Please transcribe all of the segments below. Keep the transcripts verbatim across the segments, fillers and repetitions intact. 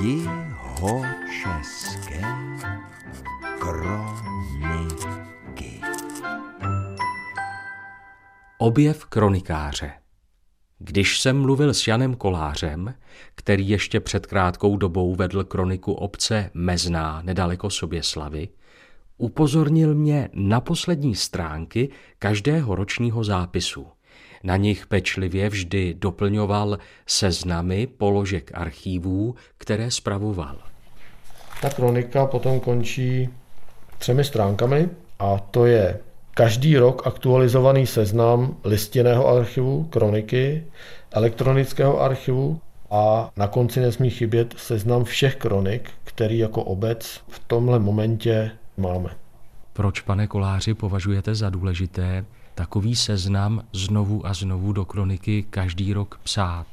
Jihočeské kroniky. Objev kronikáře. Když jsem mluvil s Janem Kolářem, který ještě před krátkou dobou vedl kroniku obce Mezná nedaleko Soběslavy, upozornil mě na poslední stránky každého ročního zápisu. Na nich pečlivě vždy doplňoval seznamy položek archívů, které spravoval. Ta kronika potom končí třemi stránkami a to je každý rok aktualizovaný seznam listinného archivu, kroniky, elektronického archivu a na konci nesmí chybět seznam všech kronik, který jako obec v tomhle momentě máme. Proč, pane Koláři, považujete za důležité takový seznam znovu a znovu do kroniky každý rok psát?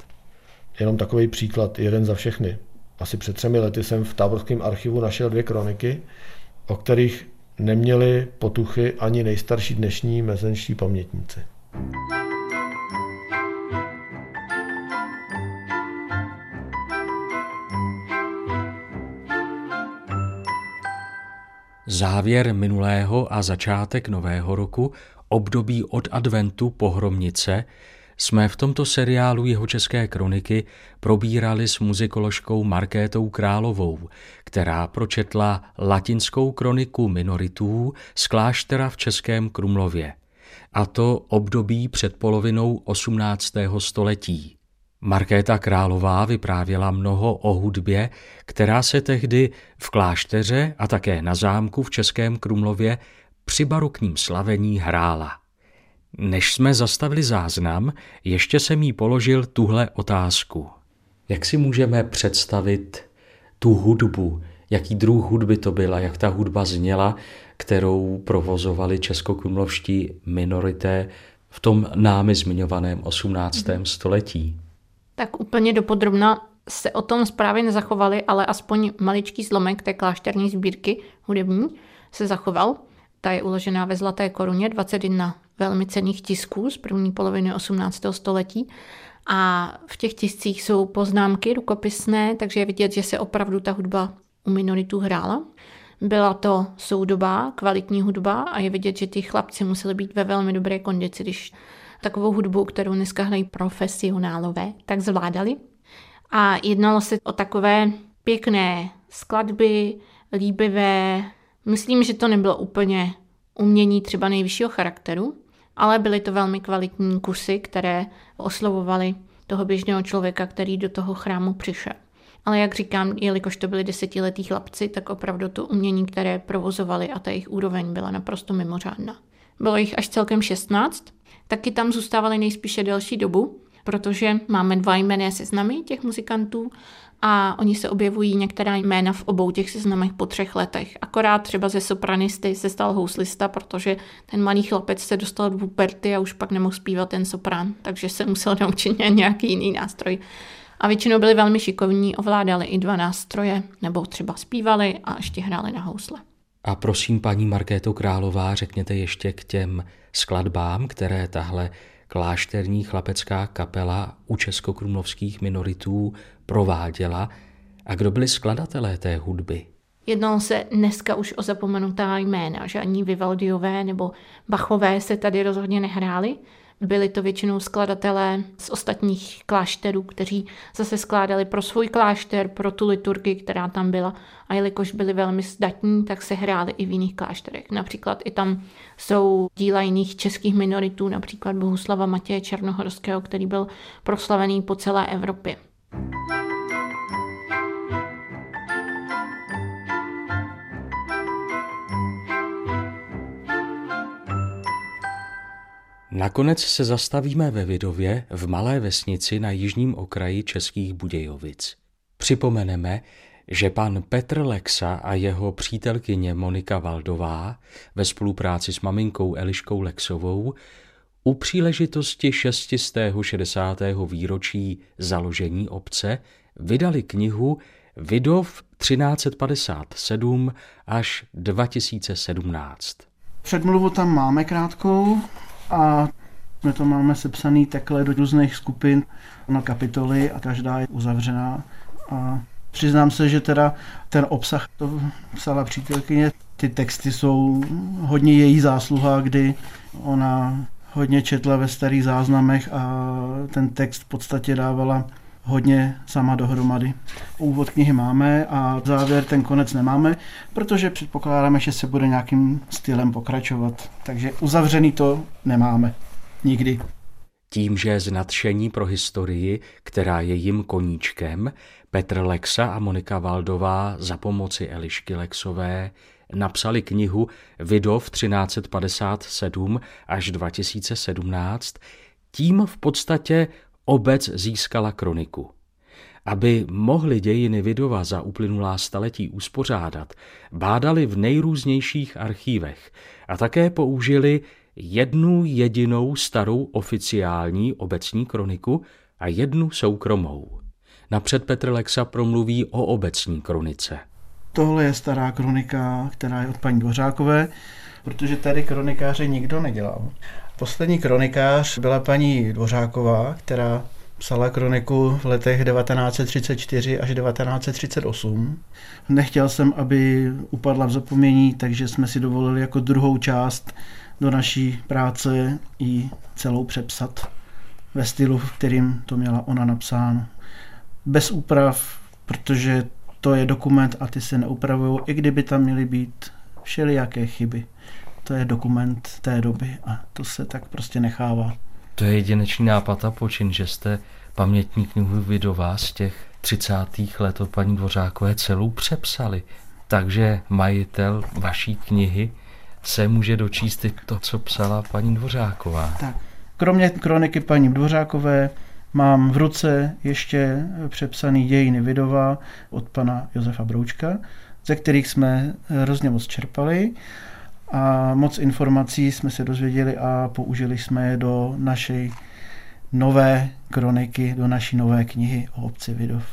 Jenom takový příklad, jeden za všechny. Asi před třemi lety jsem v táborském archivu našel dvě kroniky, o kterých neměli potuchy ani nejstarší dnešní mezenští pamětníci. Závěr minulého a začátek nového roku, období od adventu po Hromnice, jsme v tomto seriálu Jihočeské kroniky probírali s muzikoložkou Markétou Královou, která pročetla latinskou kroniku minoritů z kláštera v Českém Krumlově, a to období před polovinou osmnáctého století. Markéta Králová vyprávěla mnoho o hudbě, která se tehdy v klášteře a také na zámku v Českém Krumlově při barokním slavení hrála. Než jsme zastavili záznam, ještě jsem jí položil tuhle otázku. Jak si můžeme představit tu hudbu, jaký druh hudby to byla, jak ta hudba zněla, kterou provozovali českokrumlovští minorité v tom námi zmiňovaném osmnáctém století? Tak úplně dopodrobna se o tom zprávy nezachovaly, ale aspoň maličký zlomek té klášterní sbírky hudební se zachoval. Ta je uložená ve Zlaté koruně, dvacet jedna velmi cenných tisků z první poloviny osmnáctého století. A v těch tiscích jsou poznámky rukopisné, takže je vidět, že se opravdu ta hudba u minoritů hrála. Byla to soudobá, kvalitní hudba a je vidět, že ti chlapci museli být ve velmi dobré kondici, když takovou hudbu, kterou dneska hrají profesionálové, tak zvládali. A jednalo se o takové pěkné skladby, líbivé. Myslím, že to nebylo úplně umění třeba nejvyššího charakteru, ale byly to velmi kvalitní kusy, které oslovovaly toho běžného člověka, který do toho chrámu přišel. Ale jak říkám, jelikož to byli desetiletí chlapci, tak opravdu to umění, které provozovali a ta jejich úroveň byla naprosto mimořádná. Bylo jich až celkem šestnáct, taky tam zůstávali nejspíše delší dobu, protože máme dva jmenné seznamy těch muzikantů a oni se objevují některá jména v obou těch seznamech po třech letech. Akorát třeba ze sopranisty se stal houslista, protože ten malý chlapec se dostal do puberty a už pak nemohl zpívat ten soprán, takže se musel naučit nějaký jiný nástroj. A většinou byli velmi šikovní, ovládali i dva nástroje, nebo třeba zpívali a ještě hráli na housle. A prosím, paní Markéto Králová, řekněte ještě k těm skladbám, které tahle klášterní chlapecká kapela u českokrumlovských minoritů prováděla. A kdo byli skladatelé té hudby? Jednalo se dneska už o zapomenutá jména, že ani Vivaldiové nebo Bachové se tady rozhodně nehráli. Byli to většinou skladatelé z ostatních klášterů, kteří zase skládali pro svůj klášter, pro tu liturgii, která tam byla. A jelikož byli velmi zdatní, tak se hráli i v jiných klášterech. Například i tam jsou díla jiných českých minoritů, například Bohuslava Matěje Černohorského, který byl proslavený po celé Evropě. Nakonec se zastavíme ve Vidově, v malé vesnici na jižním okraji Českých Budějovic. Připomeneme, že pan Petr Lexa a jeho přítelkyně Monika Valdová ve spolupráci s maminkou Eliškou Lexovou u příležitosti šest set šedesátého výročí založení obce vydali knihu Vidov tisíc tři sta padesát sedm až dva tisíce sedmnáct. Předmluvu tam máme krátkou. A my to máme sepsaný takhle do různých skupin na kapitoly a každá je uzavřená a Přiznám se, že teda ten obsah to psala přítelkyně. Ty texty jsou hodně její zásluha, kdy ona hodně četla ve starých záznamech a ten text v podstatě dávala hodně sama dohromady. Úvod knihy máme a závěr, ten konec nemáme, protože předpokládáme, že se bude nějakým stylem pokračovat. Takže uzavřený to nemáme. Nikdy. Tím, že z nadšení pro historii, která je jim koníčkem, Petr Lexa a Monika Valdová za pomoci Elišky Lexové napsali knihu Vidov třináct set padesát sedm až dva tisíce sedmnáct, tím v podstatě obec získala kroniku. Aby mohli dějiny Vidova za uplynulá staletí uspořádat, bádali v nejrůznějších archívech a také použili jednu jedinou starou oficiální obecní kroniku a jednu soukromou. Napřed Petr Lexa promluví o obecní kronice. Tohle je stará kronika, která je od paní Dvořákové, protože tady kronikáře nikdo nedělal. Poslední kronikář byla paní Dvořáková, která psala kroniku v letech devatenáct set třicet čtyři až devatenáct set třicet osm. Nechtěl jsem, aby upadla v zapomnění, takže jsme si dovolili jako druhou část do naší práce ji celou přepsat ve stylu, v kterým to měla ona napsáno. Bez úprav, protože to je dokument a ty se neupravují, i kdyby tam měly být všelijaké chyby. To je dokument té doby a to se tak prostě nechává. To je jedinečný nápad a počin, že jste pamětní knihu Vidová z těch třicátých let od paní Dvořákové celou přepsali. Takže majitel vaší knihy se může dočíst i to, co psala paní Dvořáková. Tak. Kromě kroniky paní Dvořákové mám v ruce ještě přepsaný dějiny Vidova od pana Josefa Broučka, ze kterých jsme hrozně moc čerpali a moc informací jsme se dozvěděli a použili jsme je do naší nové kroniky, do naší nové knihy o obci Vidov.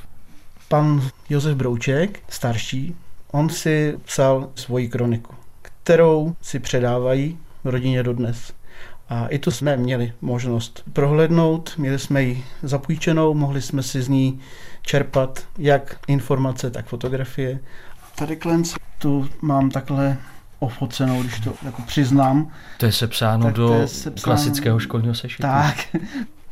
Pan Josef Brouček, starší, on si psal svoji kroniku, kterou si předávají rodině dodnes. A i to jsme měli možnost prohlédnout, měli jsme ji zapůjčenou, mohli jsme si z ní čerpat jak informace, tak fotografie. Tady klenc, tu mám takhle ofocenou, když to jako přiznám. To je sepsáno tak do je sepsáno... klasického školního sešitu. Tak.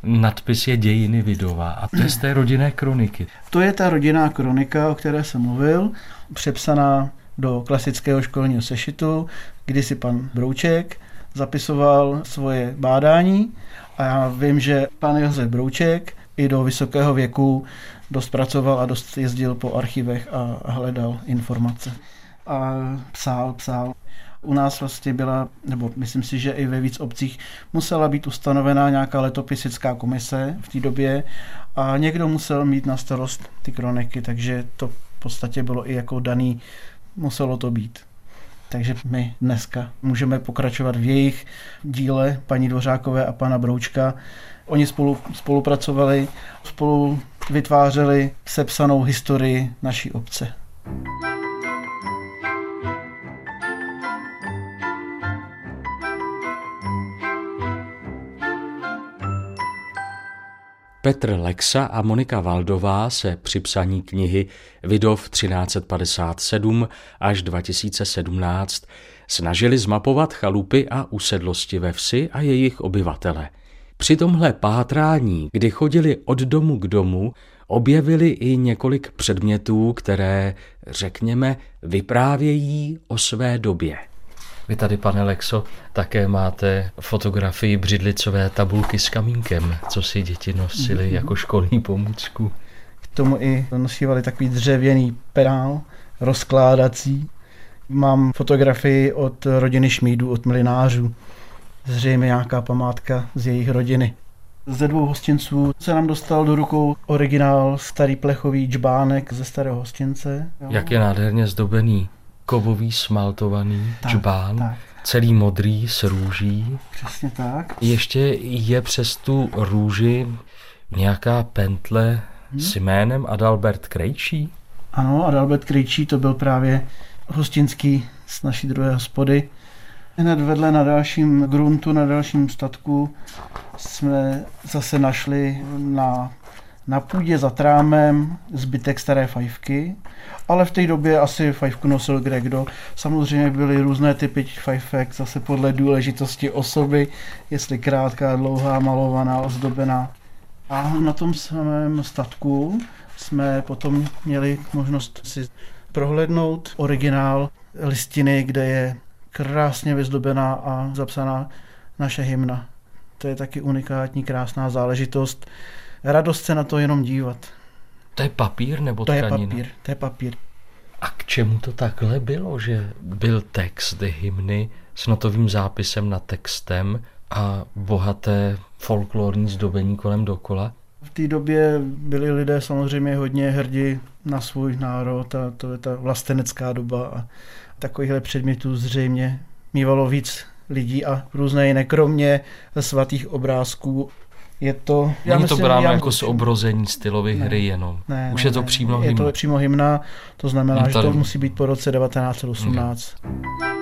Nadpis je Dějiny Vidova a to je z té rodinné kroniky. To je ta rodinná kronika, o které jsem mluvil, přepsaná do klasického školního sešitu, kdy si pan Brouček zapisoval svoje bádání a já vím, že pan Josef Brouček i do vysokého věku dost pracoval a dost jezdil po archivech a hledal informace. A psal, psal. U nás vlastně byla, nebo myslím si, že i ve víc obcích musela být ustanovená nějaká letopisická komise v té době a někdo musel mít na starost ty kroniky, takže to v podstatě bylo i jako daný, muselo to být. Takže my dneska můžeme pokračovat v jejich díle paní Dvořákové a pana Broučka. Oni spolu spolupracovali, spolu vytvářeli sepsanou historii naší obce. Petr Lexa a Monika Valdová se při psaní knihy Vidov třináct set padesát sedm až dva tisíce sedmnáct snažili zmapovat chalupy a usedlosti ve vsi a jejich obyvatele. Při tomhle pátrání, kdy chodili od domu k domu, objevili i několik předmětů, které, řekněme, vyprávějí o své době. Vy tady, pane Lexo, také máte fotografii břidlicové tabulky s kamínkem, co si děti nosily jako školní pomůcku. K tomu i nosívali takový dřevěný penál, rozkládací. Mám fotografii od rodiny Šmídů, od mlynářů. Zřejmě nějaká památka z jejich rodiny. Ze dvou hostinců se nám dostal do rukou originál starý plechový džbánek ze starého hostince. Jo. Jak je nádherně zdobený. Kovový smaltovaný tak, džbán, tak. Celý modrý s růží. Přesně tak. Ještě je přes tu růži nějaká pentle hmm. s jménem Adalbert Krejčí. Ano, Adalbert Krejčí, to byl právě hostinský z naší druhé hospody. Hned vedle na dalším gruntu, na dalším statku jsme zase našli na na půdě za trámem zbytek staré fajfky, ale v té době asi fajfku nosil kdekdo. Samozřejmě byly různé typy fajfek, zase podle důležitosti osoby, jestli krátká, dlouhá, malovaná, ozdobená. A na tom samém statku jsme potom měli možnost si prohlédnout originál listiny, kde je krásně vyzdobená a zapsaná naše hymna. To je taky unikátní, krásná záležitost. Radost se na to jenom dívat. To je papír nebo tkanina? To je papír, to je papír. A k čemu to takhle bylo, že byl text hymny s notovým zápisem nad textem a bohaté folklorní zdobení kolem dokola? V té době byli lidé samozřejmě hodně hrdí na svůj národ a to je ta vlastenecká doba a takovýchhle předmětů zřejmě mívalo víc lidí a různé jiné, kromě svatých obrázků. Je to, já Není myslím, to bráno já... jako z obrození stylovy ne, hry jenom. Ne, Už ne, je to přímo hymna. Je to přímo hymna, to znamená, Intalim. že to musí být po roce devatenáct set osmnáct. Hmm.